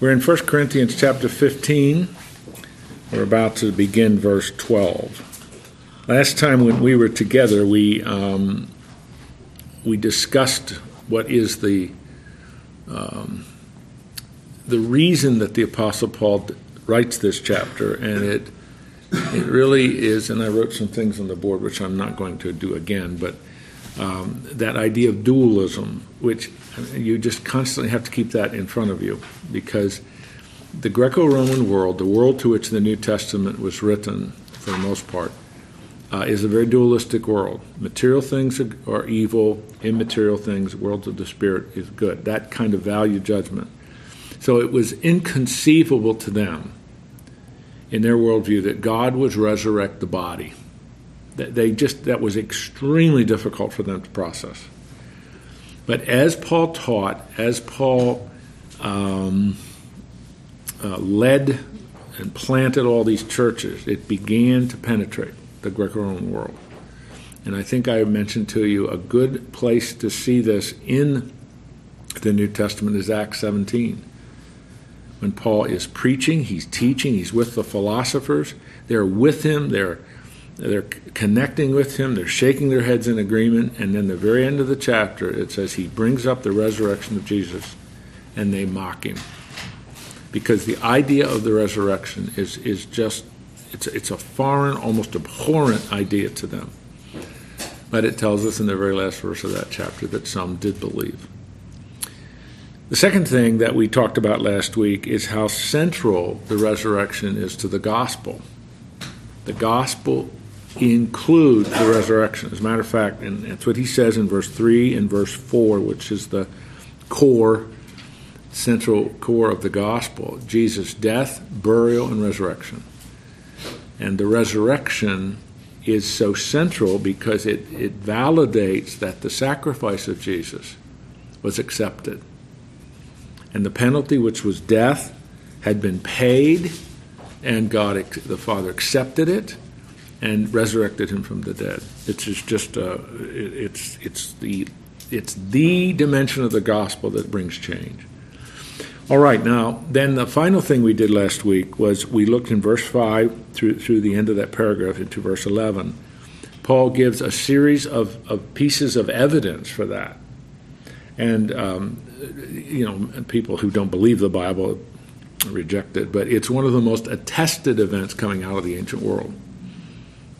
We're in 1 Corinthians chapter 15. We're about to begin verse 12. Last time when we were together, we discussed what is the reason that the Apostle Paul writes this chapter, and it really is, and I wrote some things on the board which I'm not going to do again, but that idea of dualism, which you just constantly have to keep that in front of you, because the Greco-Roman world, the world to which the New Testament was written for the most part, is a very dualistic world. Material things are evil, immaterial things, the world of the Spirit is good, that kind of value judgment. So it was inconceivable to them, in their worldview, that God would resurrect the body. That was extremely difficult for them to process. But as Paul taught, as Paul led and planted all these churches, it began to penetrate the Greco-Roman world. And I think I mentioned to you a good place to see this in the New Testament is Acts 17. When Paul is preaching, he's teaching, he's with the philosophers. They're with him, they're connecting with him, they're shaking their heads in agreement, and then the very end of the chapter, it says he brings up the resurrection of Jesus, and they mock him. Because the idea of the resurrection is just, it's a foreign, almost abhorrent idea to them. But it tells us in the very last verse of that chapter that some did believe. The second thing that we talked about last week is how central the resurrection is to the gospel. The gospel includes the resurrection. As a matter of fact, and that's what he says in verse 3 and verse 4, which is the central core of the gospel. Jesus' death, burial, and resurrection. And the resurrection is so central because it validates that the sacrifice of Jesus was accepted. And the penalty, which was death, had been paid, and God the Father accepted it and resurrected him from the dead. It's the dimension of the gospel that brings change. All right, now, then the final thing we did last week was we looked in verse 5 through the end of that paragraph into verse 11. Paul gives a series of pieces of evidence for that. And, people who don't believe the Bible reject it, but it's one of the most attested events coming out of the ancient world.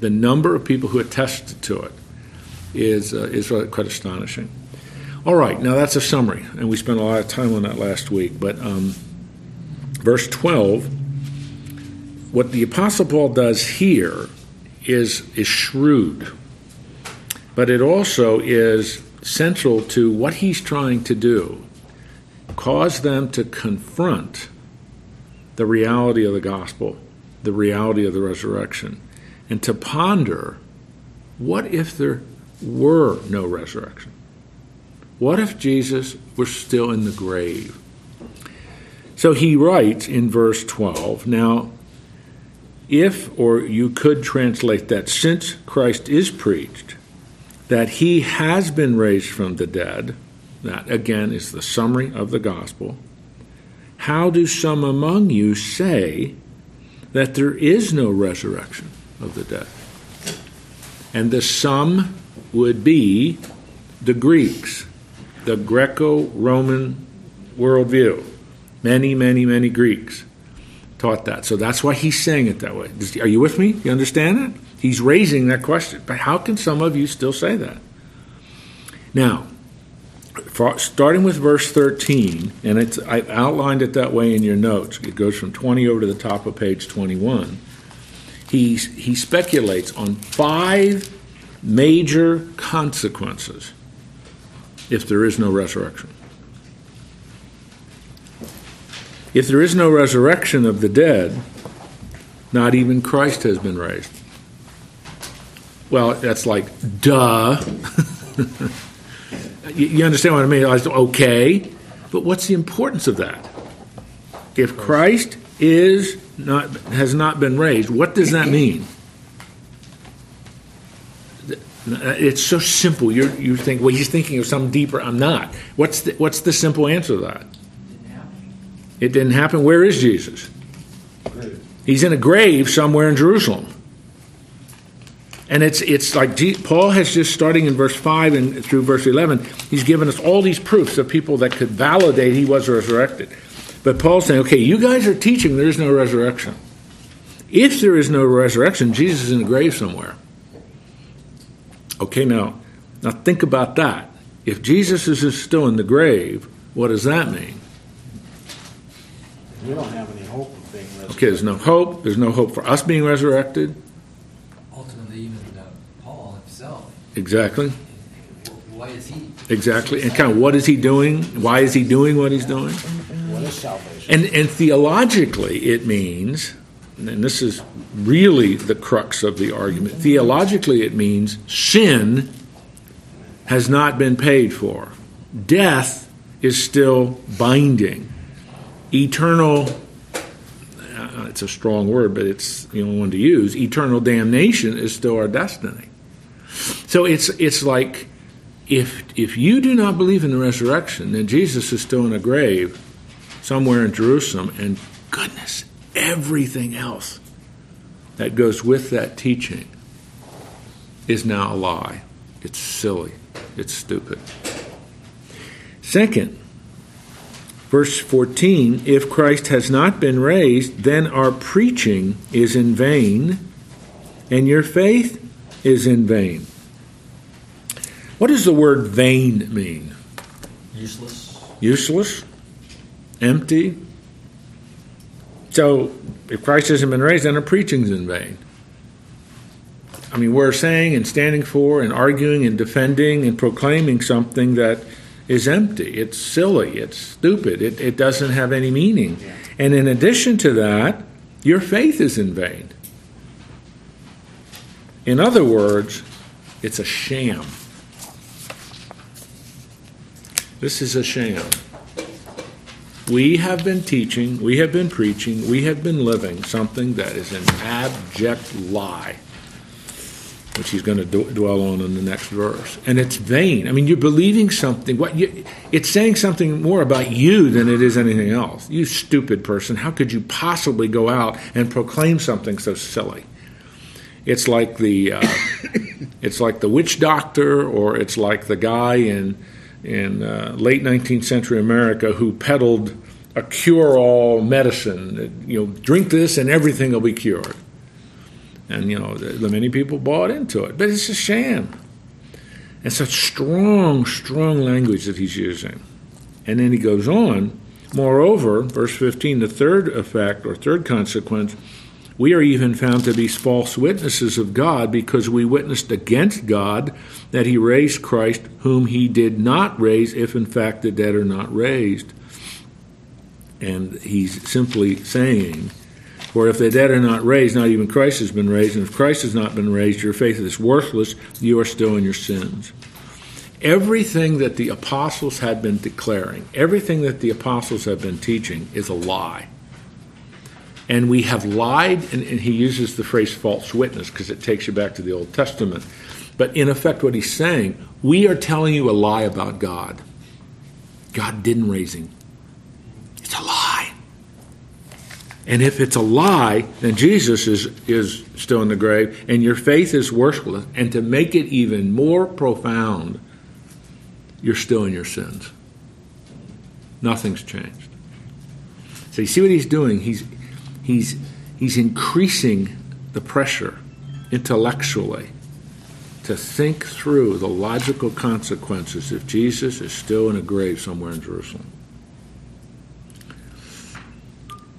The number of people who attested to it is quite astonishing. All right, now that's a summary, and we spent a lot of time on that last week. But verse 12, what the Apostle Paul does here is shrewd, but it also is central to what he's trying to do, cause them to confront the reality of the gospel, the reality of the resurrection, and to ponder, what if there were no resurrection? What if Jesus were still in the grave? So he writes in verse 12, now, if, or you could translate that, since Christ is preached, that he has been raised from the dead, that again is the summary of the gospel, how do some among you say that there is no resurrection of the dead? And the some would be the Greeks, the Greco-Roman worldview. Many, many, many Greeks taught that. So that's why he's saying it that way. Are you with me? You understand it? He's raising that question. But how can some of you still say that? Now, starting with verse 13, and I outlined it that way in your notes. It goes from 20 over to the top of page 21. He speculates on 5 major consequences if there is no resurrection. If there is no resurrection of the dead, not even Christ has been raised. Well, that's like, duh. You understand what I mean? Okay, but what's the importance of that? If Christ has not been raised, what does that mean? It's so simple. You think, well, he's thinking of something deeper. I'm not. What's the simple answer to that? It didn't happen. Where is Jesus? He's in a grave somewhere in Jerusalem. And it's like Paul has just, starting in verse 5 and through verse 11, he's given us all these proofs of people that could validate he was resurrected. But Paul's saying, okay, you guys are teaching there is no resurrection. If there is no resurrection, Jesus is in a grave somewhere. Okay, now think about that. If Jesus is still in the grave, what does that mean? We don't have any hope of being resurrected. Okay, there's no hope. There's no hope for us being resurrected. Ultimately, even Paul himself. Exactly. Why is he? Exactly. And kind of what is he doing? Why is he doing what he's doing? What is salvation? And theologically, it means, and this is really the crux of the argument, theologically it means sin has not been paid for. Death is still binding. Eternal, it's a strong word, but it's the only one to use, eternal damnation is still our destiny. So it's like, if you do not believe in the resurrection, then Jesus is still in a grave somewhere in Jerusalem, and goodness, everything else that goes with that teaching is now a lie. It's silly. It's stupid. Second, verse 14, if Christ has not been raised, then our preaching is in vain, and your faith is in vain. What does the word vain mean? Useless. Useless? Empty? So, if Christ hasn't been raised, then our preaching's in vain. I mean, we're saying and standing for and arguing and defending and proclaiming something that is empty. It's silly. It's stupid. It doesn't have any meaning. And in addition to that, your faith is in vain. In other words, it's a sham. This is a sham. We have been teaching, we have been preaching, we have been living something that is an abject lie, which he's going to dwell on in the next verse. And it's vain. I mean, you're believing something. It's saying something more about you than it is anything else. You stupid person, how could you possibly go out and proclaim something so silly? It's like the witch doctor, or it's like the guy in late 19th century America who peddled a cure-all medicine. That, drink this and everything will be cured. And, many people bought into it. But it's a sham. And such strong, strong language that he's using. And then he goes on. Moreover, verse 15, the third effect or third consequence, we are even found to be false witnesses of God, because we witnessed against God that he raised Christ, whom he did not raise, if in fact the dead are not raised. And he's simply saying, for if the dead are not raised, not even Christ has been raised. And if Christ has not been raised, your faith is worthless. You are still in your sins. Everything that the apostles had been declaring, everything that the apostles have been teaching is a lie. And we have lied, and he uses the phrase false witness because it takes you back to the Old Testament. But in effect what he's saying, we are telling you a lie about God. God didn't raise him. It's a lie. And if it's a lie, then Jesus is still in the grave, and your faith is worthless. And to make it even more profound, you're still in your sins. Nothing's changed. So you see what he's doing? He's increasing the pressure intellectually to think through the logical consequences if Jesus is still in a grave somewhere in Jerusalem.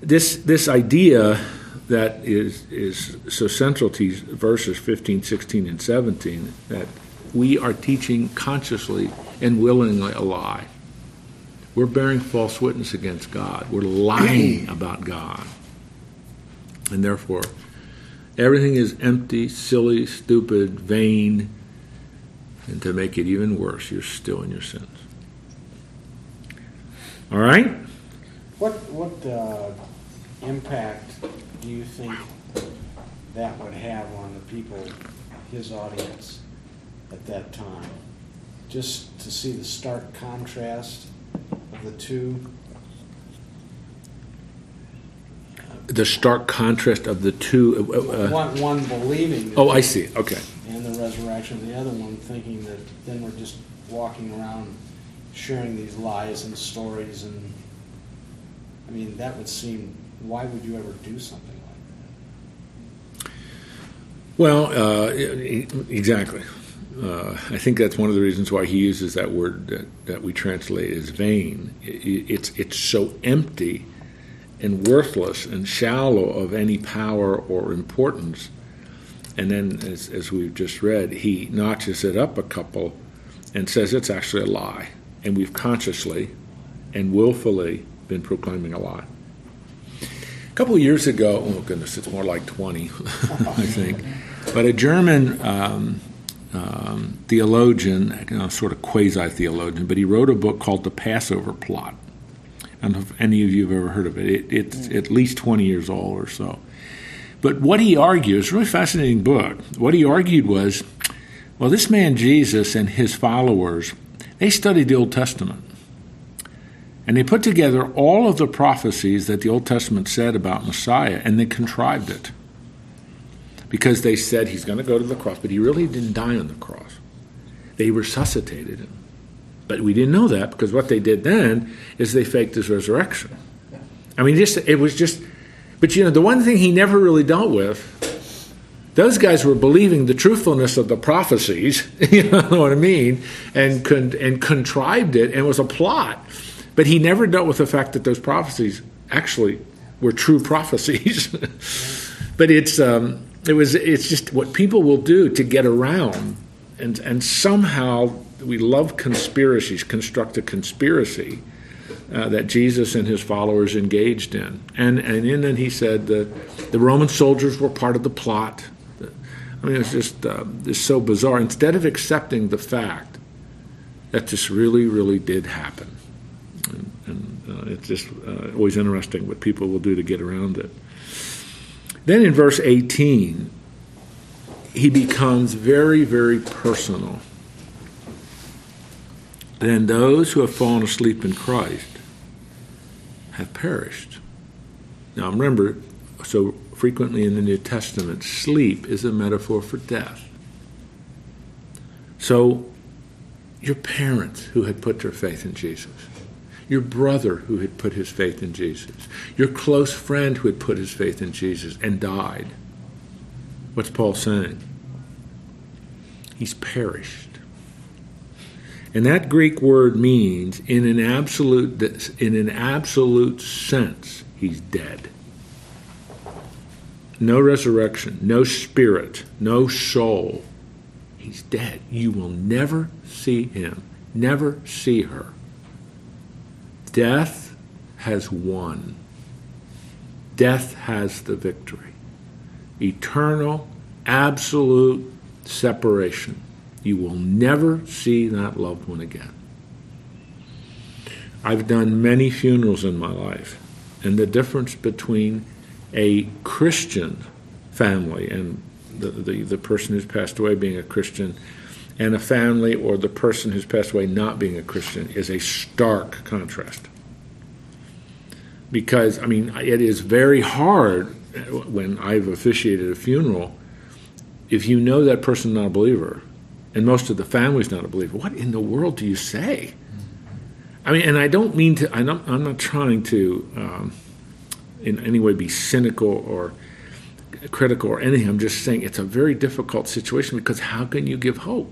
This idea that is so central to verses 15, 16, and 17, that we are teaching consciously and willingly a lie. We're bearing false witness against God. We're lying about God. And therefore, everything is empty, silly, stupid, vain. And to make it even worse, you're still in your sins. All right? What impact do you think that would have on the people, his audience, at that time? Just to see the stark contrast of the two. the stark contrast of the two. One believing. Oh, I see. Okay. And the resurrection of the other one, thinking that then we're just walking around sharing these lies and stories, and I mean that would seem. Why would you ever do something like that? Well, exactly. I think that's one of the reasons why he uses that word that we translate as vain. It's so empty and worthless and shallow of any power or importance. And then, as we've just read, he notches it up a couple and says it's actually a lie. And we've consciously and willfully been proclaiming a lie. A couple of years ago, oh goodness, it's more like 20, I think, but a German theologian, sort of quasi-theologian, but he wrote a book called The Passover Plot. I don't know if any of you have ever heard of it. It's at least 20 years old or so. But what he argues, really fascinating book, what he argued was, well, this man Jesus and his followers, they studied the Old Testament. And they put together all of the prophecies that the Old Testament said about Messiah, and they contrived it. Because they said he's going to go to the cross, but he really didn't die on the cross. They resuscitated him. But we didn't know that, because what they did then is they faked his resurrection. I mean, but you know, the one thing he never really dealt with, those guys were believing the truthfulness of the prophecies, you know what I mean, and contrived it, and it was a plot. But he never dealt with the fact that those prophecies actually were true prophecies. But it's just what people will do to get around, and somehow we love conspiracies, construct a conspiracy that Jesus and his followers engaged in. And then he said the Roman soldiers were part of the plot. I mean, it's so bizarre. Instead of accepting the fact that this really, really did happen. And it's just always interesting what people will do to get around it. Then in verse 18, he becomes very, very personal. Then those who have fallen asleep in Christ have perished. Now remember, so frequently in the New Testament, sleep is a metaphor for death. So your parents who had put their faith in Jesus, your brother who had put his faith in Jesus, your close friend who had put his faith in Jesus and died. What's Paul saying? He's perished. And that Greek word means, in an absolute sense, he's dead. No resurrection, no spirit, no soul. He's dead. You will never see him, never see her. Death has won. Death has the victory. Eternal, absolute separation. You will never see that loved one again. I've done many funerals in my life, and the difference between a Christian family and the person who's passed away being a Christian and a family or the person who's passed away not being a Christian is a stark contrast. Because, I mean, it is very hard when I've officiated a funeral, if you know that person's not a believer, and most of the family's not a believer, what in the world do you say? I mean, and I don't mean to, I'm not trying to in any way be cynical or critical or anything. I'm just saying it's a very difficult situation because how can you give hope?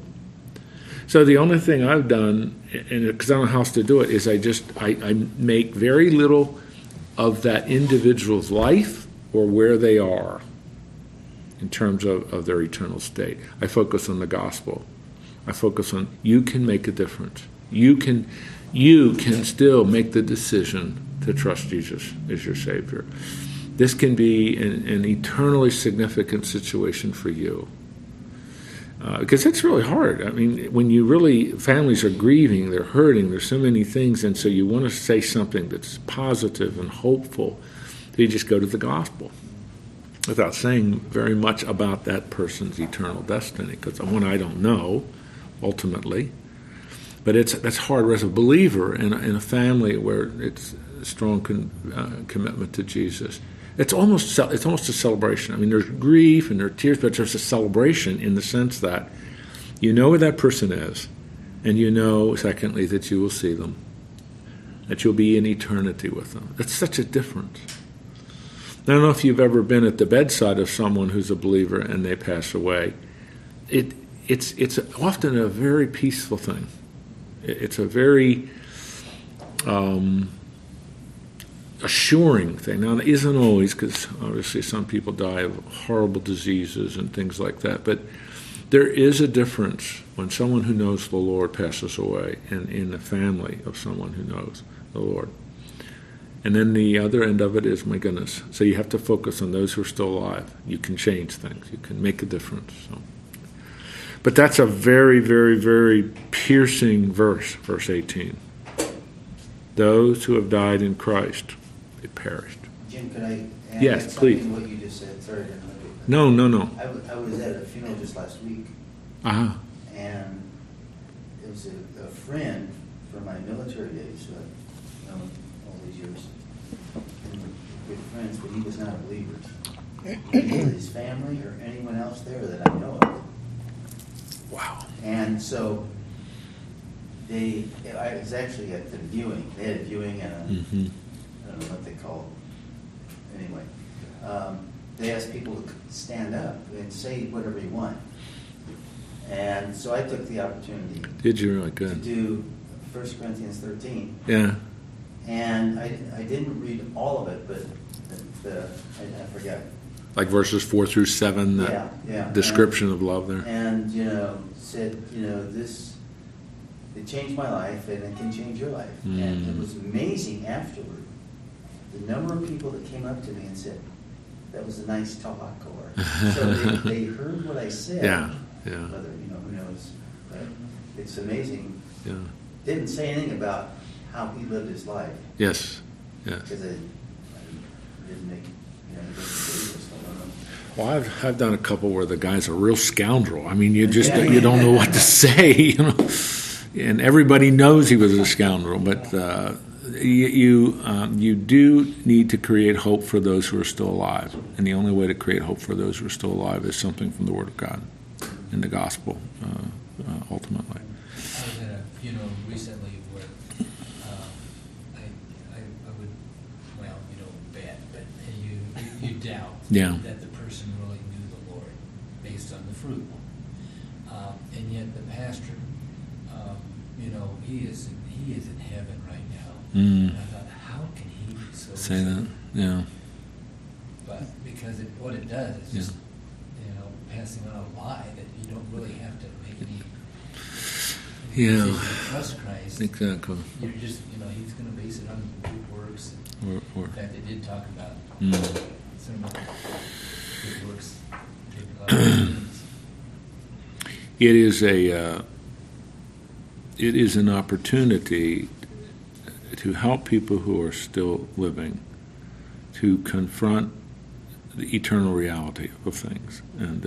So the only thing I've done, and because I don't know how else to do it, is I make very little of that individual's life or where they are in terms of their eternal state. I focus on the gospel. I focus on you can make a difference. You can still make the decision to trust Jesus as your Savior. This can be an eternally significant situation for you. Because it's really hard. I mean, when you really, families are grieving, they're hurting, there's so many things, and so you want to say something that's positive and hopeful, so you just go to the gospel without saying very much about that person's eternal destiny, because one I don't know, ultimately. But that's hard as a believer in a family where it's a strong commitment to Jesus. It's almost a celebration. I mean, there's grief and there are tears, but there's a celebration in the sense that you know where that person is, and you know, secondly, that you will see them, that you'll be in eternity with them. That's such a difference. I don't know if you've ever been at the bedside of someone who's a believer and they pass away. It's often a very peaceful thing. It's a very assuring thing. Now, it isn't always, because obviously some people die of horrible diseases and things like that, but there is a difference when someone who knows the Lord passes away and in the family of someone who knows the Lord. And then the other end of it is, my goodness, so you have to focus on those who are still alive. You can change things. You can make a difference. So. But that's a very, very, very piercing verse, verse 18. Those who have died in Christ, they perished. Jim, could I add yes, please. To what you just said? Sorry. No. I was at a funeral just last week. Uh-huh. And it was a friend from my military days, so I've known all these years. And we're good friends, but he was not a believer. Neither his family or anyone else there that I know of. Wow. And so I was actually at the viewing. They had a viewing and I don't know what they call it. Anyway, they asked people to stand up and say whatever you want. And so I took the opportunity. Did you really good? To do 1 Corinthians 13. Yeah. And I didn't read all of it, but I forgot. Like verses 4 through 7, the description of love there. And said, this it changed my life, and it can change your life. And it was amazing afterward the number of people that came up to me and said, "That was a nice talk," or so they heard what I said. Yeah. Whether who knows, but it's amazing. Yeah. Didn't say anything about how he lived his life. Yes. Because I didn't make it. Well, I've done a couple where the guy's a real scoundrel. I mean, you don't know what to say, and everybody knows he was a scoundrel. But you do need to create hope for those who are still alive, and the only way to create hope for those who are still alive is something from the Word of God and the Gospel, ultimately. I was at a funeral recently where you doubt that the person really knew the Lord based on the fruit. And yet the pastor, he is in heaven right now. And I thought, how can he be so say that? Yeah. But because what it does is just passing on a lie that you don't really have to make any decision to trust Christ. Exactly. You're just he's going to base it on good works. Or that they did talk about. It is an opportunity to help people who are still living to confront the eternal reality of things, and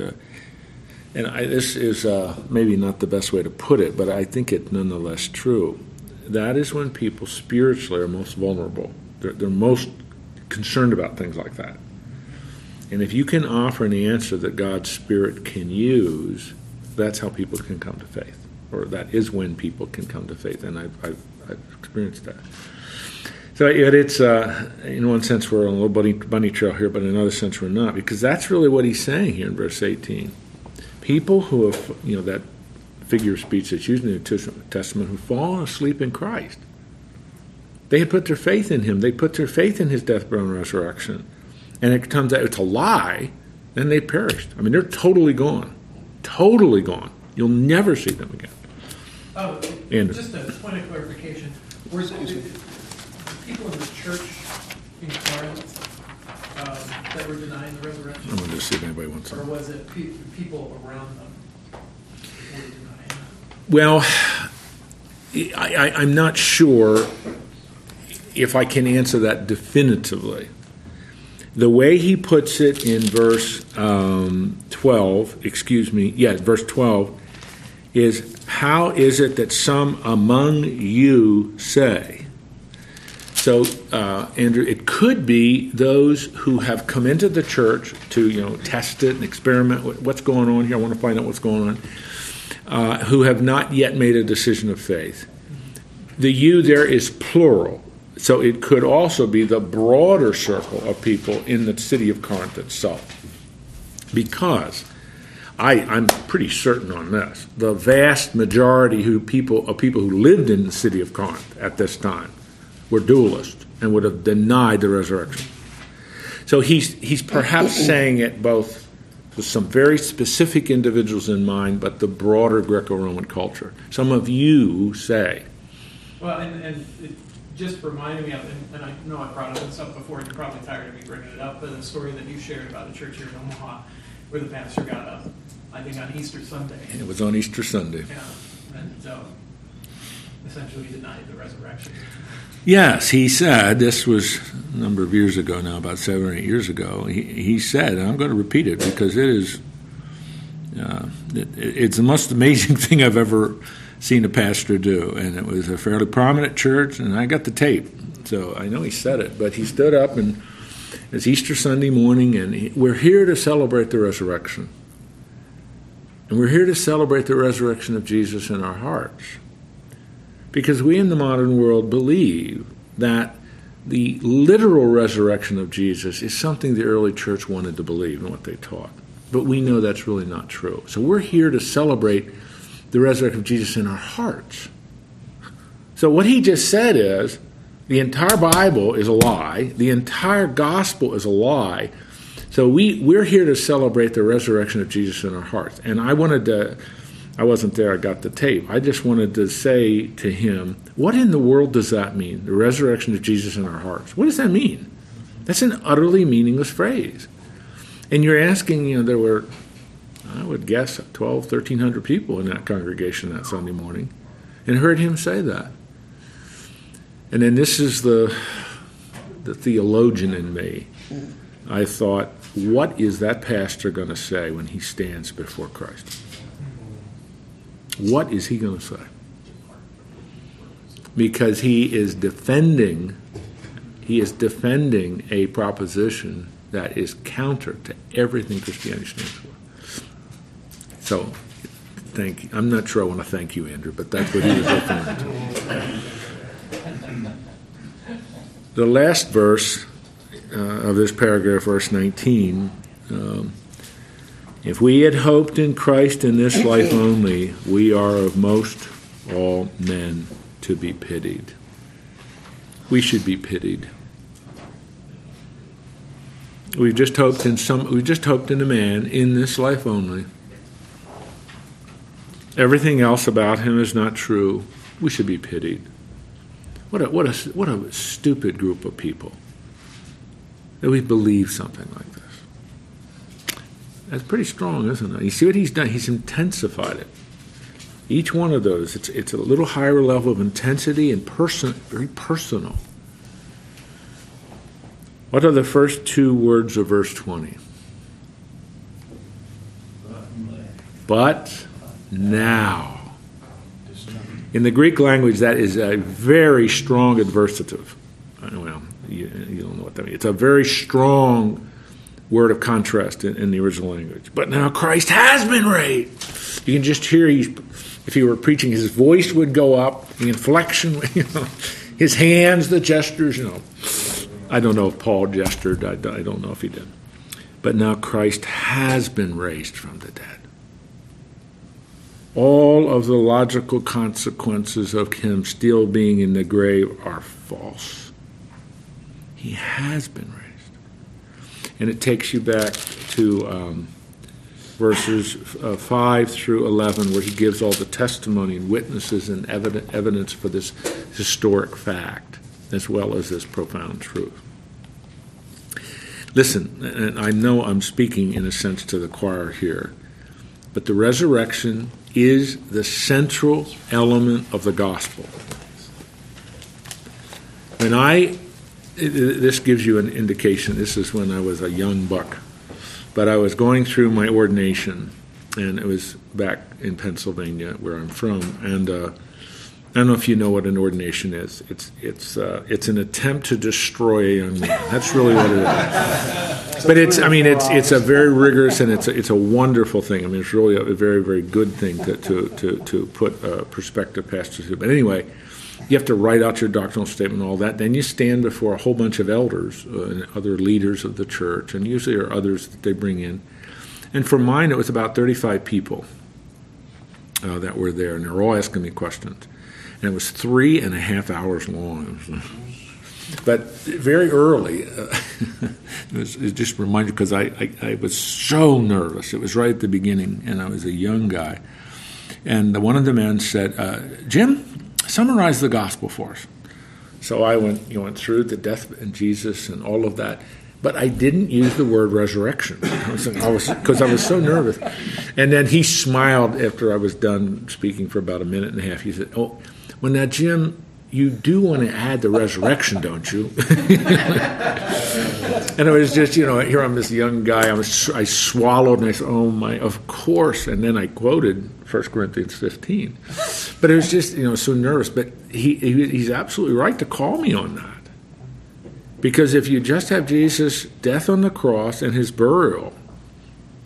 this is maybe not the best way to put it, but I think it's nonetheless true. That is when people spiritually are most vulnerable. They're most concerned about things like that. And if you can offer an answer that God's Spirit can use, that's how people can come to faith, or that is when people can come to faith, and I've experienced that. So it's, in one sense, we're on a little bunny trail here, but in another sense we're not, because that's really what he's saying here in verse 18. People who have, that figure of speech that's used in the New Testament, who fall asleep in Christ. They had put their faith in him. They put their faith in his death, burial, and resurrection. And it comes out, it's a lie, then they perished. I mean, they're totally gone. Totally gone. You'll never see them again. Oh, and just a point of clarification. People in the church in Corinth that were denying the resurrection? I'm going to see if anybody wants to. Or was it people around them who were denying it? Well, I'm not sure if I can answer that definitively. The way he puts it in verse verse 12, is, how is it that some among you say, So, Andrew, it could be those who have come into the church to, test it and experiment with what's going on here. I want to find out what's going on. Who have not yet made a decision of faith. The you there is plural. So it could also be the broader circle of people in the city of Corinth itself. Because I'm pretty certain on this. The vast majority of people who lived in the city of Corinth at this time were dualists and would have denied the resurrection. So he's perhaps saying it both with some very specific individuals in mind, but the broader Greco-Roman culture. Some of you say. Well, and it just reminded me of, and I know I brought this up before, and you're probably tired of me bringing it up, but the story that you shared about a church here in Omaha where the pastor got up, I think, on Easter Sunday. And it was on Easter Sunday. Yeah, and essentially denied the resurrection. Yes, he said, this was a number of years ago now, about 7 or 8 years ago, he said, and I'm going to repeat it because it is, it's the most amazing thing I've ever seen a pastor do, and it was a fairly prominent church, and I got the tape, so I know he said it, but he stood up, and it's Easter Sunday morning, and we're here to celebrate the resurrection. And we're here to celebrate the resurrection of Jesus in our hearts. Because we in the modern world believe that the literal resurrection of Jesus is something the early church wanted to believe and what they taught. But we know that's really not true. So we're here to celebrate the resurrection of Jesus in our hearts. So what he just said is, the entire Bible is a lie. The entire gospel is a lie. So we're here to celebrate the resurrection of Jesus in our hearts. And I wasn't there, I got the tape. I just wanted to say to him, what in the world does that mean? The resurrection of Jesus in our hearts. What does that mean? That's an utterly meaningless phrase. And you're asking, there were, I would guess, 1,300 people in that congregation that Sunday morning and heard him say that. And then this is the theologian in me. I thought, what is that pastor going to say when he stands before Christ? What is he going to say? Because he is defending a proposition that is counter to everything Christianity stands for. So, thank you. I'm not sure I want to thank you, Andrew, but that's what he was referring to. The last verse of this paragraph, verse 19, if we had hoped in Christ in this life only, we are of most all men to be pitied. We should be pitied. We've just hoped in a man in this life only. Everything else about him is not true. We should be pitied. What a stupid group of people that we believe something like this. That's pretty strong, isn't it? You see what he's done? He's intensified it. Each one of those, it's a little higher level of intensity and very personal. What are the first two words of verse 20? But now. In the Greek language, that is a very strong adversative. Well, you don't know what that means. It's a very strong word of contrast in the original language. But now Christ has been raised. You can just hear, if he were preaching, his voice would go up, the inflection, his hands, the gestures. I don't know if Paul gestured. I don't know if he did. But now Christ has been raised from the dead. All of the logical consequences of him still being in the grave are false. He has been raised. And it takes you back to verses 5 through 11 where he gives all the testimony and witnesses and evidence for this historic fact as well as this profound truth. Listen, and I know I'm speaking in a sense to the choir here, but the resurrection is the central element of the gospel. This gives you an indication. This is when I was a young buck, but I was going through my ordination, and it was back in Pennsylvania where I'm from, and I don't know if you know what an ordination is. It's an attempt to destroy a young man. That's really what it is. But it's a very rigorous and it's a wonderful thing. I mean, it's really a very, very good thing to put a prospective pastor to. But anyway, you have to write out your doctrinal statement and all that. Then you stand before a whole bunch of elders and other leaders of the church, and usually there are others that they bring in. And for mine, it was about 35 people that were there, and they were all asking me questions. And it was 3.5 hours long. But very early, it just reminded me, because I was so nervous. It was right at the beginning, and I was a young guy. And one of the men said, Jim, summarize the gospel for us. So I went through the death and Jesus and all of that. But I didn't use the word resurrection because I was so nervous. And then he smiled after I was done speaking for about a minute and a half. He said, oh, well, now, Jim, you do want to add the resurrection, don't you? And it was just, here I'm this young guy. I swallowed, and I said, oh, my, of course. And then I quoted 1 Corinthians 15. But it was just, so nervous. But he's absolutely right to call me on that. Because if you just have Jesus' death on the cross and his burial,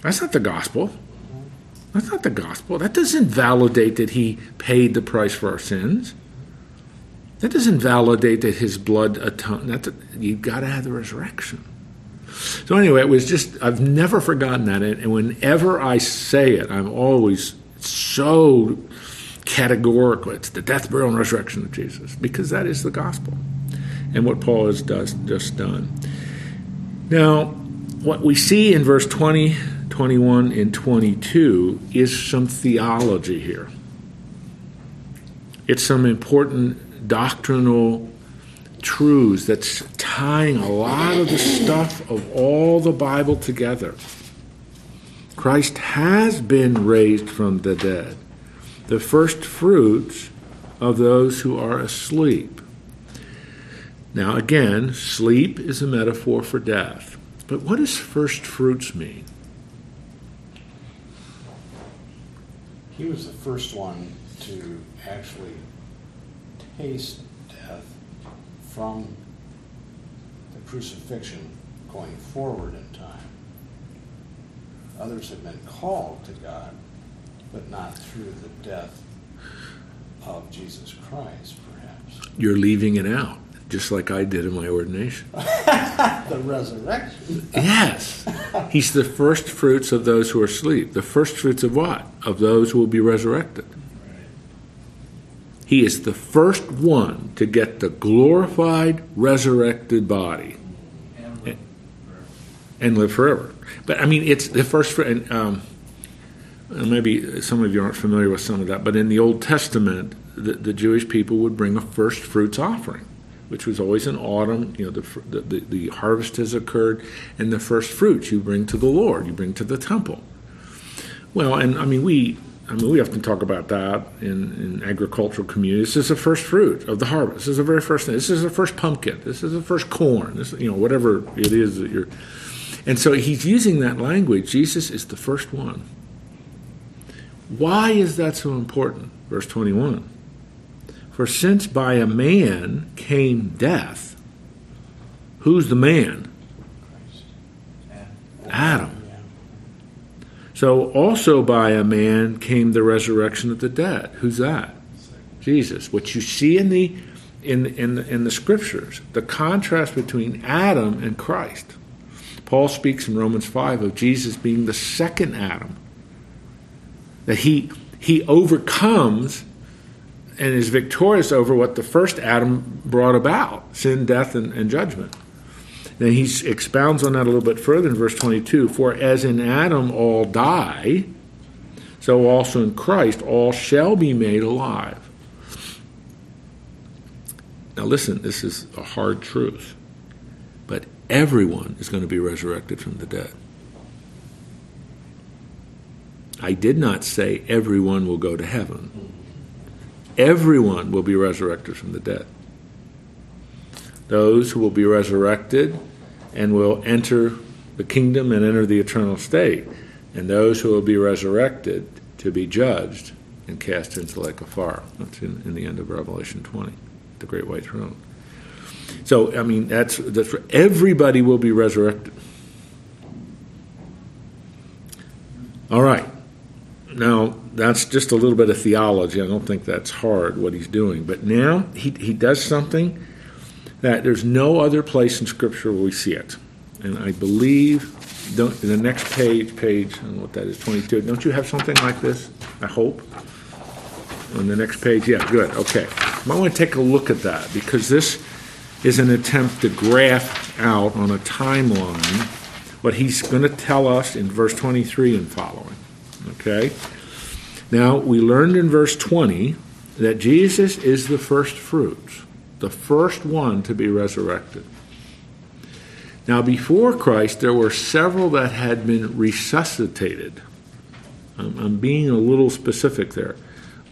that's not the gospel. That's not the gospel. That doesn't validate that he paid the price for our sins. That doesn't validate that his blood atoned. You've got to have the resurrection. So anyway, it was just, I've never forgotten that. And whenever I say it, I'm always so categorical. It's the death, burial, and resurrection of Jesus. Because that is the gospel. And what Paul has just done. Now, what we see in verse 20, 21, and 22 is some theology here. It's some important doctrinal truths that's tying a lot of the stuff of all the Bible together. Christ has been raised from the dead, the first fruits of those who are asleep. Now, again, sleep is a metaphor for death. But what does first fruits mean? He was the first one to actually taste death from the crucifixion going forward in time. Others have been called to God, but not through the death of Jesus Christ, perhaps. You're leaving it out. Just like I did in my ordination. The resurrection. Yes. He's the first fruits of those who are asleep. The first fruits of what? Of those who will be resurrected. Right. He is the first one to get the glorified, resurrected body. And live forever. But, it's the first fruit. Maybe some of you aren't familiar with some of that, but in the Old Testament, the Jewish people would bring a first fruits offering, which was always in autumn. The harvest has occurred, and the first fruits you bring to the Lord, you bring to the temple. Well, and we often talk about that in agricultural communities. This is the first fruit of the harvest. This is the very first thing. This is the first pumpkin. This is the first corn. This, whatever it is that you're. And so he's using that language. Jesus is the first one. Why is that so important? Verse 21. For since by a man came death, who's the man? Adam. So also by a man came the resurrection of the dead. Who's that? Jesus. What you see in the scriptures, the contrast between Adam and Christ. Paul speaks in Romans 5 of Jesus being the second Adam. That he overcomes and is victorious over what the first Adam brought about, sin, death, and judgment. Then he expounds on that a little bit further in verse 22, for as in Adam all die, so also in Christ all shall be made alive. Now listen, this is a hard truth, but everyone is going to be resurrected from the dead. I did not say everyone will go to heaven. Everyone will be resurrected from the dead. Those who will be resurrected and will enter the kingdom and enter the eternal state, and those who will be resurrected to be judged and cast into like a fire. That's in the end of Revelation 20, the great white throne. So, I mean, that's everybody will be resurrected. All right. Now, that's just a little bit of theology. I don't think that's hard, what he's doing. But now he does something that there's no other place in Scripture where we see it. And I believe the next page, I don't know what that is, 22. Don't you have something like this, I hope? On the next page? Yeah, good, okay. I might want to take a look at that, because this is an attempt to graph out on a timeline what he's going to tell us in verse 23 and following. Okay? Now, we learned in verse 20 that Jesus is the first fruits, the first one to be resurrected. Now, before Christ, there were several that had been resuscitated. I'm being a little specific there.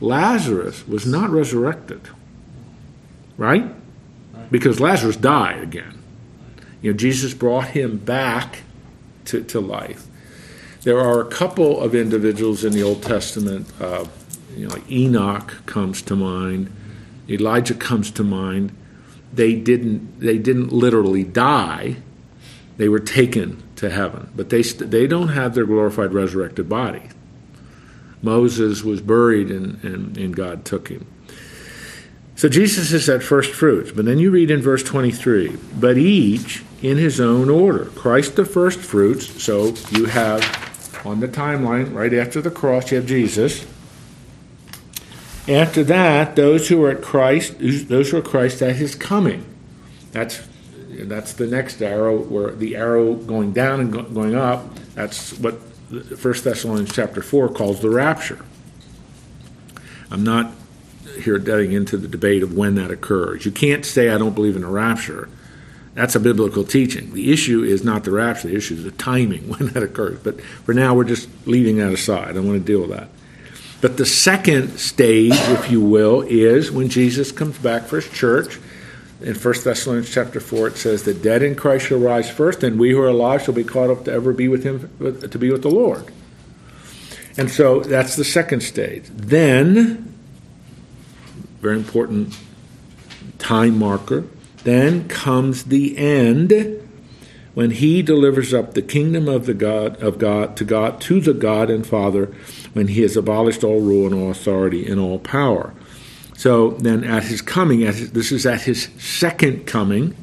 Lazarus was not resurrected, right? Because Lazarus died again. You know, Jesus brought him back to life. There are a couple of individuals in the Old Testament, like Enoch comes to mind, Elijah comes to mind. They didn't literally die; they were taken to heaven, but they don't have their glorified resurrected body. Moses was buried, and God took him. So Jesus is that first fruits. But then you read in verse 23, but each in his own order. Christ the first fruits. So you have on the timeline, right after the cross, you have Jesus. After that, those who are Christ at his coming. That's the next arrow, where the arrow going down and going up. That's what 1 Thessalonians chapter 4 calls the rapture. I'm not here getting into the debate of when that occurs. You can't say, I don't believe in a rapture. That's a biblical teaching. The issue is not the rapture. The issue is the timing when that occurs. But for now, we're just leaving that aside. I don't want to deal with that. But the second stage, if you will, is when Jesus comes back for his church. In 1 Thessalonians chapter 4, it says, the dead in Christ shall rise first, and we who are alive shall be caught up to ever be with him, to be with the Lord. And so that's the second stage. Then, very important time marker. Then comes the end, when he delivers up the kingdom of the God to the God and Father, when he has abolished all rule and all authority and all power. So then, at his coming, this is at his second coming,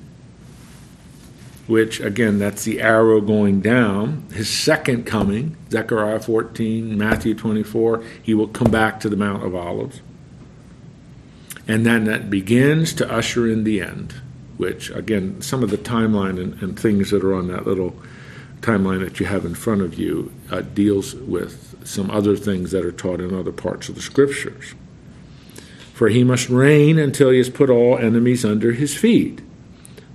which again, that's the arrow going down. His second coming, Zechariah 14, Matthew 24. He will come back to the Mount of Olives. And then that begins to usher in the end, which, again, some of the timeline and things that are on that little timeline that you have in front of you deals with some other things that are taught in other parts of the Scriptures. For he must reign until he has put all enemies under his feet.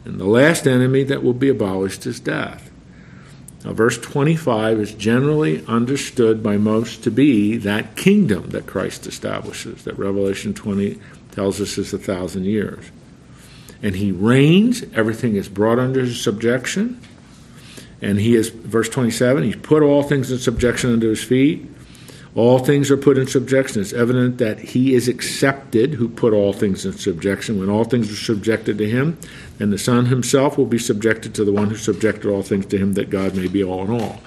And the last enemy that will be abolished is death. Now, verse 25 is generally understood by most to be that kingdom that Christ establishes, that Revelation 20 tells us is 1,000 years. And he reigns, everything is brought under his subjection, and he is, verse 27, he's put all things in subjection under his feet. All things are put in subjection. It's evident that he is accepted who put all things in subjection. When all things are subjected to him, then the Son himself will be subjected to the one who subjected all things to him, that God may be all in all.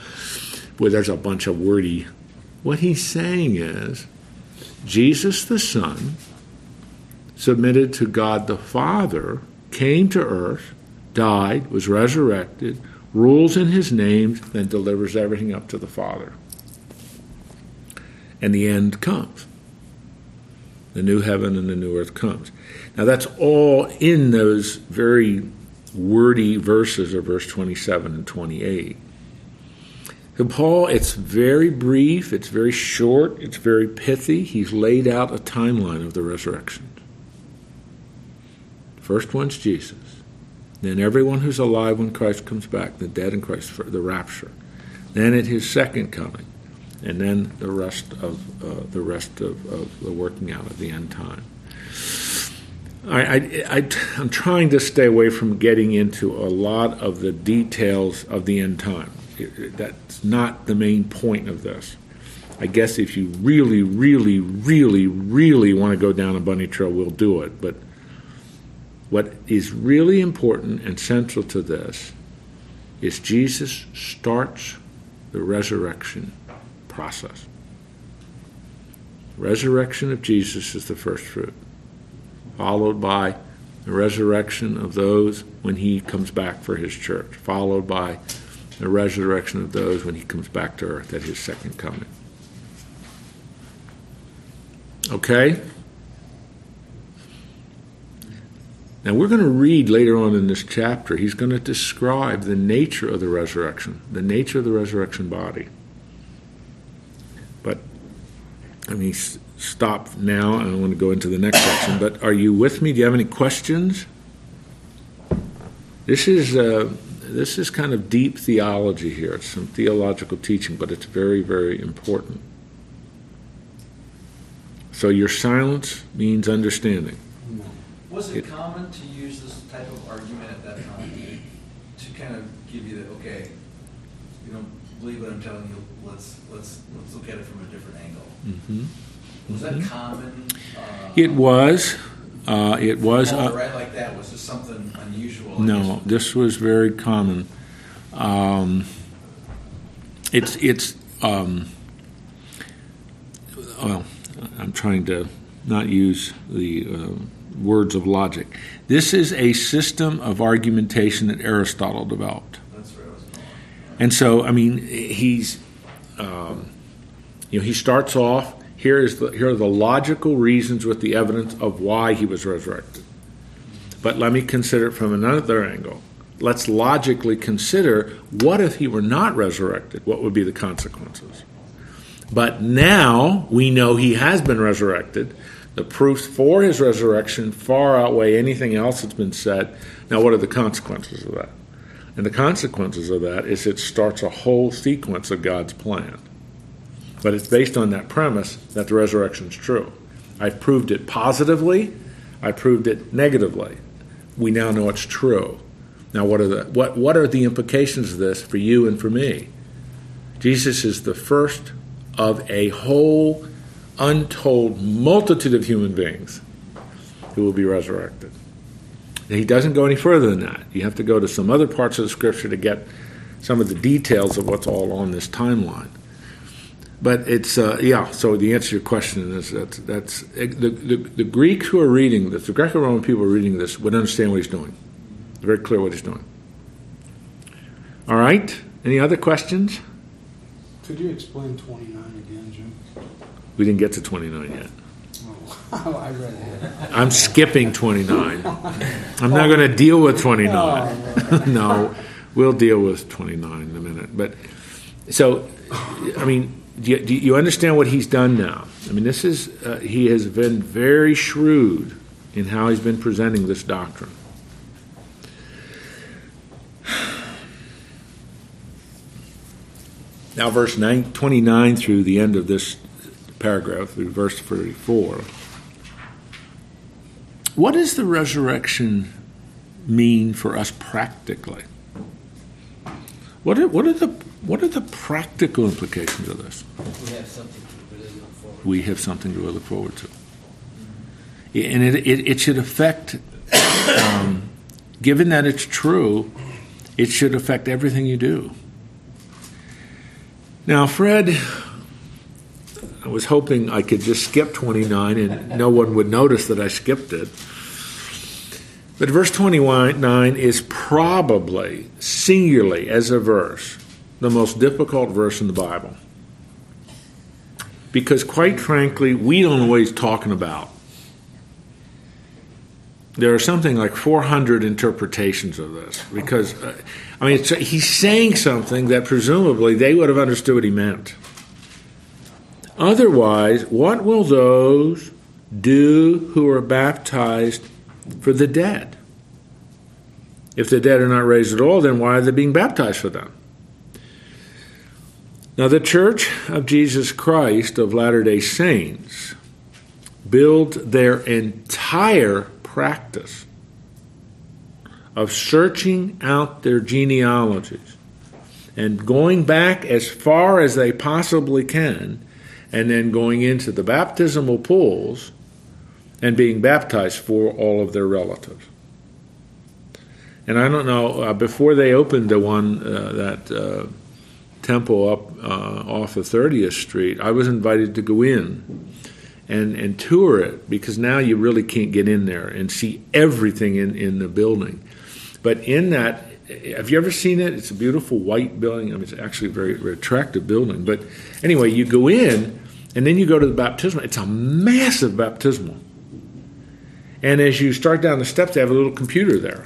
Boy, there's a bunch of wordy. What he's saying is, Jesus the Son submitted to God the Father, came to earth, died, was resurrected, rules in his name, then delivers everything up to the Father. And the end comes. The new heaven and the new earth comes. Now that's all in those very wordy verses of verse 27 and 28. So Paul, it's very brief, it's very short, it's very pithy. He's laid out a timeline of the resurrection. First one's Jesus. Then everyone who's alive when Christ comes back, the dead in Christ, for the rapture. Then at his second coming. And then the rest of the working out of the end time. I'm trying to stay away from getting into a lot of the details of the end time. That's not the main point of this. I guess if you really, really, really, really want to go down a bunny trail, we'll do it. But what is really important and central to this is Jesus starts the resurrection process. Resurrection of Jesus is the first fruit, followed by the resurrection of those when he comes back for his church, followed by the resurrection of those when he comes back to earth at his second coming. Okay? Now we're going to read later on in this chapter, he's going to describe the nature of the resurrection, body. But I mean, stop now, and I want to go into the next section. But are you with me? Do you have any questions? This is kind of deep theology here. It's some theological teaching, but it's very, very important. So your silence means understanding. Was it common to use this type of argument at that time to kind of give you the, okay, you don't believe what I'm telling you, let's look at it from a different angle? Mm-hmm. Was that common? It was. Right, like that. Was this something unusual? No, this was very common. Well, I'm trying to not use the words of logic. This is a system of argumentation that Aristotle developed. That's right. And so, I mean, he's, he starts off. Here are the logical reasons with the evidence of why he was resurrected. But let me consider it from another angle. Let's logically consider, what if he were not resurrected? What would be the consequences? But now we know he has been resurrected. The proofs for his resurrection far outweigh anything else that's been said. Now what are the consequences of that? And the consequences of that is it starts a whole sequence of God's plan. But it's based on that premise that the resurrection is true. I proved it positively. I proved it negatively. We now know it's true. Now, what are the implications of this for you and for me? Jesus is the first of a whole untold multitude of human beings who will be resurrected. And he doesn't go any further than that. You have to go to some other parts of the Scripture to get some of the details of what's all on this timeline. But it's, so the answer to your question is that's the Greeks who are reading this, the Greco-Roman people who are reading this, would understand what he's doing. Very clear what he's doing. All right? Any other questions? Could you explain 29 again, Jim? We didn't get to 29 yet. Oh, I read it. I'm skipping 29. I'm not going to deal with 29. No, we'll deal with 29 in a minute. But so, I mean, do you understand what he's done now? I mean, this is he has been very shrewd in how he's been presenting this doctrine. Now, verse 29 through the end of this paragraph, through verse 34. What does the resurrection mean for us practically? What are the practical implications of this? We have something to really look forward to. And it should affect, given that it's true, it should affect everything you do. Now, Fred, I was hoping I could just skip 29 and no one would notice that I skipped it. But verse 29 is probably, singularly, as a verse, the most difficult verse in the Bible. Because, quite frankly, we don't know what he's talking about. There are something like 400 interpretations of this. Because, he's saying something that presumably they would have understood what he meant. Otherwise, what will those do who are baptized for the dead? If the dead are not raised at all, then why are they being baptized for them? Now, the Church of Jesus Christ of Latter-day Saints build their entire practice of searching out their genealogies and going back as far as they possibly can and then going into the baptismal pools and being baptized for all of their relatives. And I don't know, before they opened the one, that temple up off of 30th Street, I was invited to go in and tour it, because now you really can't get in there and see everything in the building. But in that, have you ever seen it? It's a beautiful white building. I mean, it's actually a very, very attractive building. But anyway, you go in, and then you go to the baptismal. It's a massive baptismal. And as you start down the steps, they have a little computer there.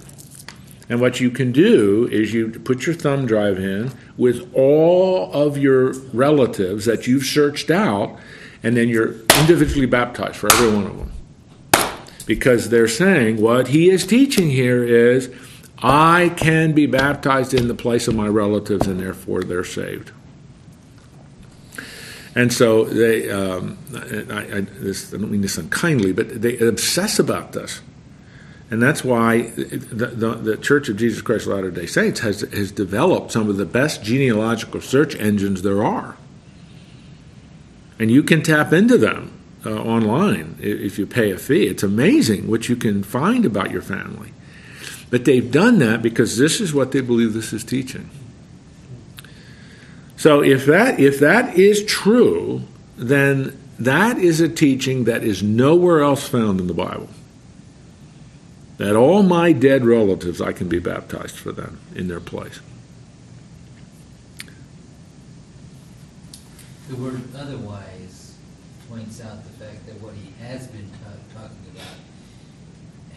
And what you can do is you put your thumb drive in with all of your relatives that you've searched out, and then you're individually baptized for every one of them. Because they're saying what he is teaching here is, I can be baptized in the place of my relatives, and therefore they're saved. And so they, I don't mean this unkindly, but they obsess about this. And that's why the Church of Jesus Christ of Latter-day Saints has developed some of the best genealogical search engines there are. And you can tap into them online if you pay a fee. It's amazing what you can find about your family. But they've done that because this is what they believe this is teaching. So if that is true, then that is a teaching that is nowhere else found in the Bible. That all my dead relatives, I can be baptized for them in their place. The word otherwise points out the fact that what he has been talking about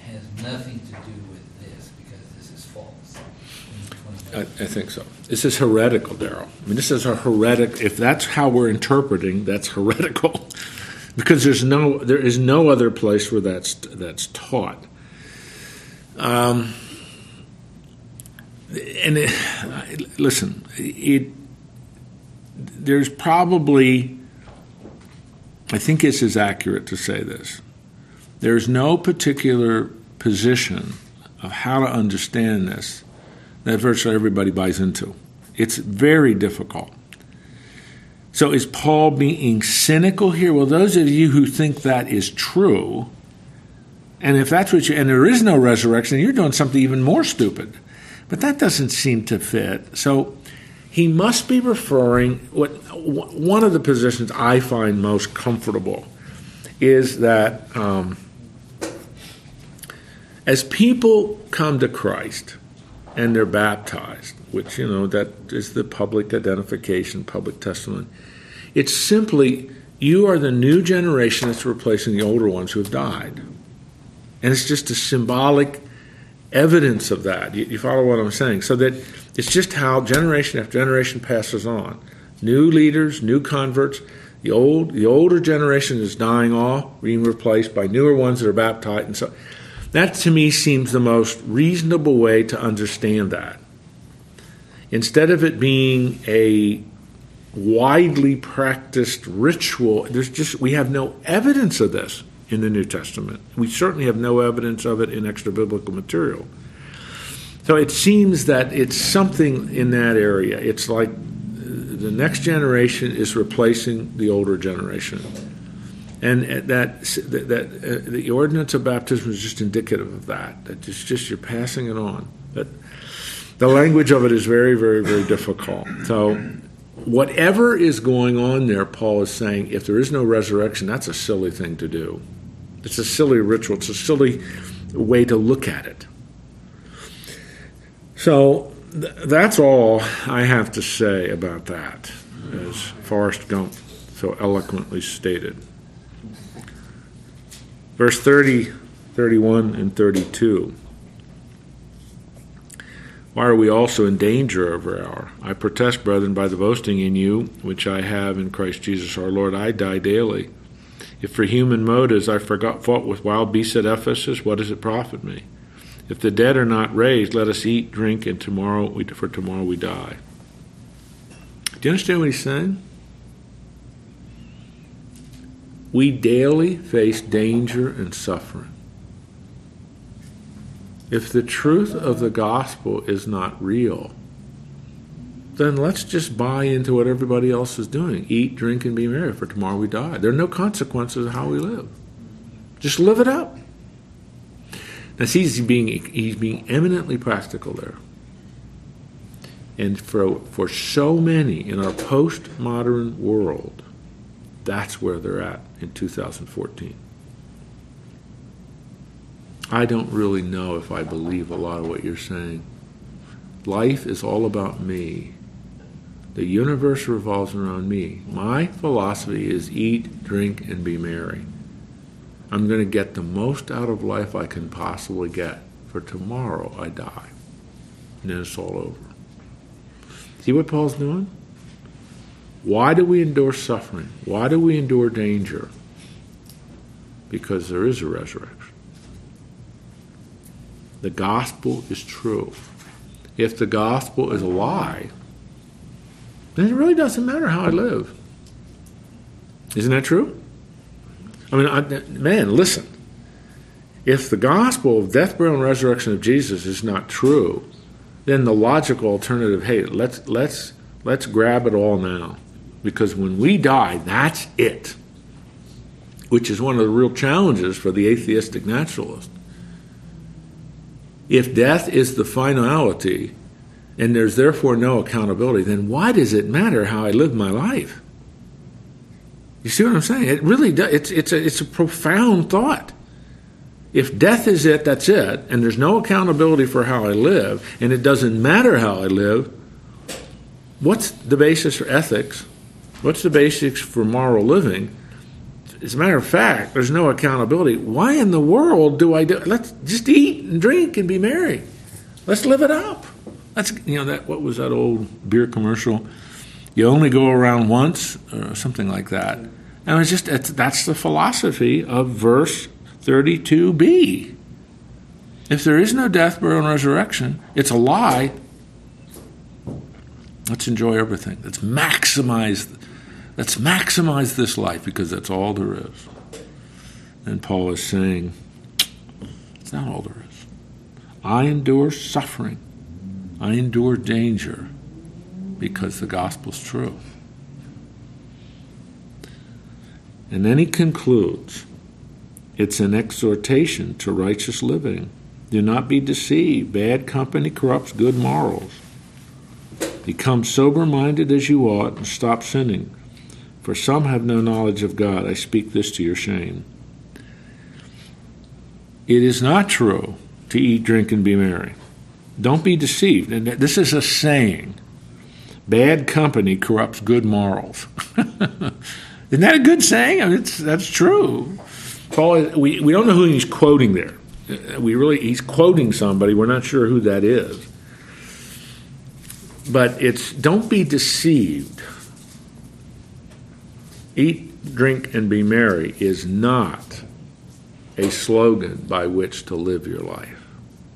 has nothing to do with this, because this is false. I think so. This is heretical, Darrell. I mean, this is a heretic. If that's how we're interpreting, that's heretical, because there is no other place where that's taught. There's probably, I think this is accurate to say this, there's no particular position of how to understand this that virtually everybody buys into. It's very difficult. So is Paul being cynical here? Well, those of you who think that is true, and if that's what you, and there is no resurrection, you're doing something even more stupid. But that doesn't seem to fit. So he must be referring, one of the positions I find most comfortable is that as people come to Christ and they're baptized, which, you know, that is the public identification, public testimony, it's simply you are the new generation that's replacing the older ones who have died. And it's just a symbolic evidence of that. You follow what I'm saying? So that it's just how generation after generation passes on. New leaders, new converts. The older generation is dying off, being replaced by newer ones that are baptized. And so that, to me, seems the most reasonable way to understand that. Instead of it being a widely practiced ritual, we have no evidence of this in the New Testament. We certainly have no evidence of it in extra-biblical material. So it seems that it's something in that area. It's like the next generation is replacing the older generation. And that the ordinance of baptism is just indicative of that. That it's just you're passing it on. But the language of it is very, very, very difficult. So whatever is going on there, Paul is saying, if there is no resurrection, that's a silly thing to do. It's a silly ritual. It's a silly way to look at it. So that's all I have to say about that, as Forrest Gump so eloquently stated. Verse 30, 31, and 32. Why are we also in danger over our hour? I protest, brethren, by the boasting in you, which I have in Christ Jesus our Lord, I die daily. If for human motives I fought with wild beasts at Ephesus, what does it profit me? If the dead are not raised, let us eat, drink, and tomorrow we die. Do you understand what he's saying? We daily face danger and suffering. If the truth of the gospel is not real, then let's just buy into what everybody else is doing. Eat, drink, and be merry, for tomorrow we die. There are no consequences of how we live. Just live it up. Now, see, he's being eminently practical there. And for so many in our postmodern world, that's where they're at in 2014. I don't really know if I believe a lot of what you're saying. Life is all about me. The universe revolves around me. My philosophy is eat, drink, and be merry. I'm going to get the most out of life I can possibly get, for tomorrow I die. And then it's all over. See what Paul's doing? Why do we endure suffering? Why do we endure danger? Because there is a resurrection. The gospel is true. If the gospel is a lie, then it really doesn't matter how I live. Isn't that true? I mean, man, listen. If the gospel of death, burial, and resurrection of Jesus is not true, then the logical alternative, hey, let's grab it all now, because when we die, that's it. Which is one of the real challenges for the atheistic naturalist. If death is the finality, and there's therefore no accountability, then why does it matter how I live my life? You see what I'm saying? It really does. It's a profound thought. If death is it, that's it, and there's no accountability for how I live, and it doesn't matter how I live, what's the basis for ethics? What's the basics for moral living? As a matter of fact, there's no accountability. Why in the world do I do it? Let's just eat and drink and be merry. Let's live it up. Let's, what was that old beer commercial? You only go around once, or something like that. And that's the philosophy of verse 32b. If there is no death, burial, and resurrection, it's a lie. Let's enjoy everything. Let's maximize this life, because that's all there is. And Paul is saying, it's not all there is. I endure suffering. I endure danger because the gospel's true. And then he concludes, it's an exhortation to righteous living. Do not be deceived. Bad company corrupts good morals. Become sober-minded as you ought, and stop sinning. For some have no knowledge of God. I speak this to your shame. It is not true to eat, drink, and be merry. Don't be deceived. And this is a saying. Bad company corrupts good morals. Isn't that a good saying? I mean, that's true. Paul, we don't know who he's quoting there. He's quoting somebody. We're not sure who that is. But it's, don't be deceived. Eat, drink, and be merry is not a slogan by which to live your life.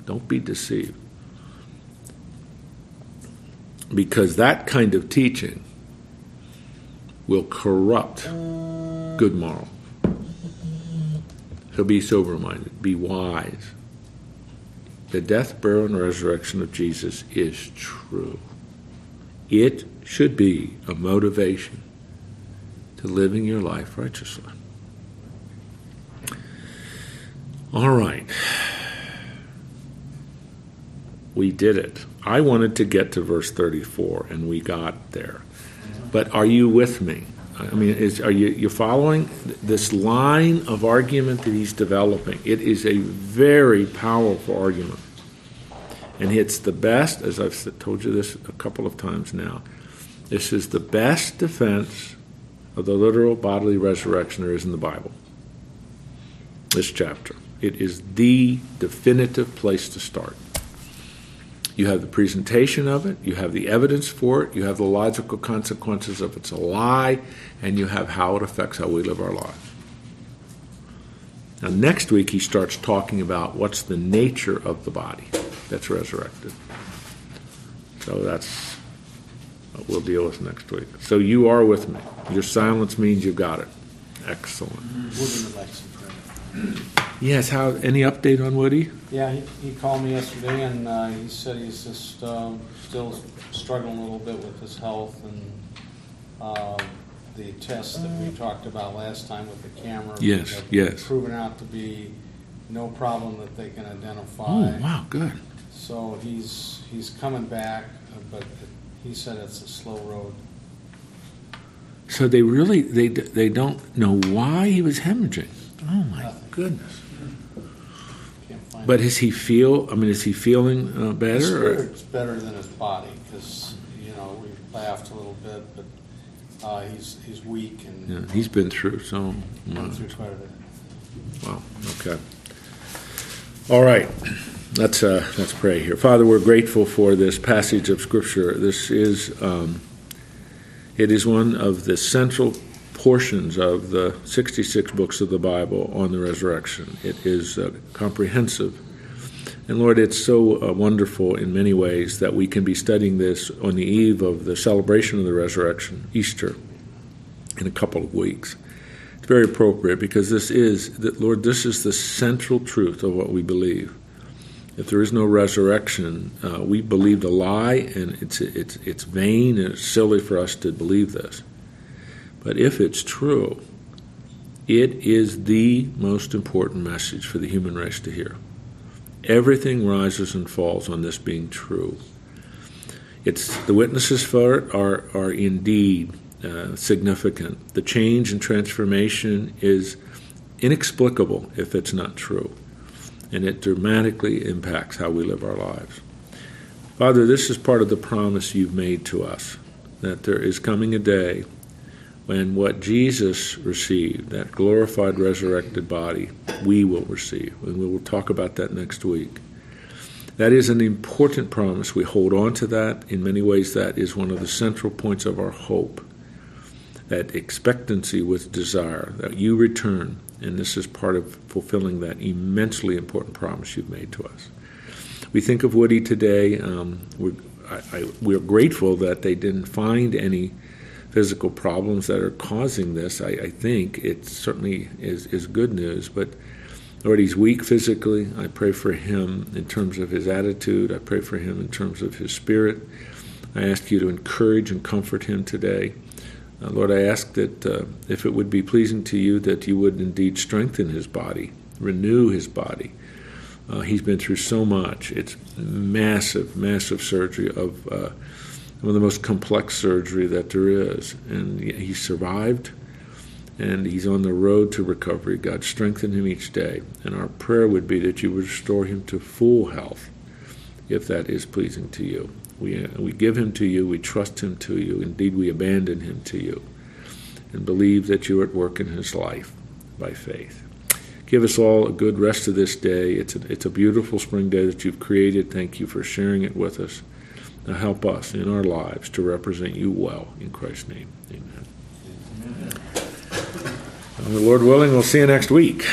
Don't be deceived. Because that kind of teaching will corrupt good morals. So be sober-minded, be wise. The death, burial, and resurrection of Jesus is true. It should be a motivation to living your life righteously. All right. We did it. I wanted to get to verse 34, and we got there. But are you with me? I mean, are you following this line of argument that he's developing? It is a very powerful argument. And it's the best, as I've told you this a couple of times now, this is the best defense of the literal bodily resurrection there is in the Bible. This chapter. It is the definitive place to start. You have the presentation of it, you have the evidence for it, you have the logical consequences of it's a lie, and you have how it affects how we live our lives. Now next week he starts talking about what's the nature of the body that's resurrected. So that's what we'll deal with next week. So you are with me. Your silence means you've got it. Excellent. Yes, how? Any update on Woody? Yeah, he called me yesterday, and he said he's just still struggling a little bit with his health, and the test that we talked about last time with the camera. Yes, yes. Proven out to be no problem that they can identify. Oh, wow, good. So he's coming back, but he said it's a slow road. So they really they don't know why he was hemorrhaging. Oh my goodness! But does he feel? I mean, is he feeling better? His spirit's better than his body because we laughed a little bit, but he's weak and he's been through so much. Wow. Okay. All right. Let's pray here. Father, we're grateful for this passage of Scripture. This is it is one of the central portions of the 66 books of the Bible on the resurrection. It is comprehensive. And Lord, it's so wonderful in many ways that we can be studying this on the eve of the celebration of the resurrection, Easter, in a couple of weeks. It's very appropriate because this is the central truth of what we believe. If there is no resurrection, we believed a lie, and it's vain and it's silly for us to believe this. But if it's true, it is the most important message for the human race to hear. Everything rises and falls on this being true. It's the witnesses for it are indeed significant. The change and transformation is inexplicable if it's not true. And it dramatically impacts how we live our lives. Father, this is part of the promise you've made to us, that there is coming a day when what Jesus received, that glorified, resurrected body, we will receive. And we will talk about that next week. That is an important promise. We hold on to that. In many ways, that is one of the central points of our hope, that expectancy with desire, that you return. And this is part of fulfilling that immensely important promise you've made to us. We think of Woody today. We're grateful that they didn't find any physical problems that are causing this. I think it certainly is good news. But, Lord, he's weak physically. I pray for him in terms of his attitude. I pray for him in terms of his spirit. I ask you to encourage and comfort him today. Lord, I ask that if it would be pleasing to you, that you would indeed strengthen his body, renew his body. He's been through so much. It's massive, massive surgery of one of the most complex surgery that there is. And he survived, and he's on the road to recovery. God, strengthen him each day. And our prayer would be that you would restore him to full health, if that is pleasing to you. We give him to you, we trust him to you, indeed we abandon him to you, and believe that you are at work in his life by faith. Give us all a good rest of this day. It's a beautiful spring day that you've created. Thank you for sharing it with us. Now help us in our lives to represent you well. In Christ's name, amen. Amen. Lord willing, we'll see you next week.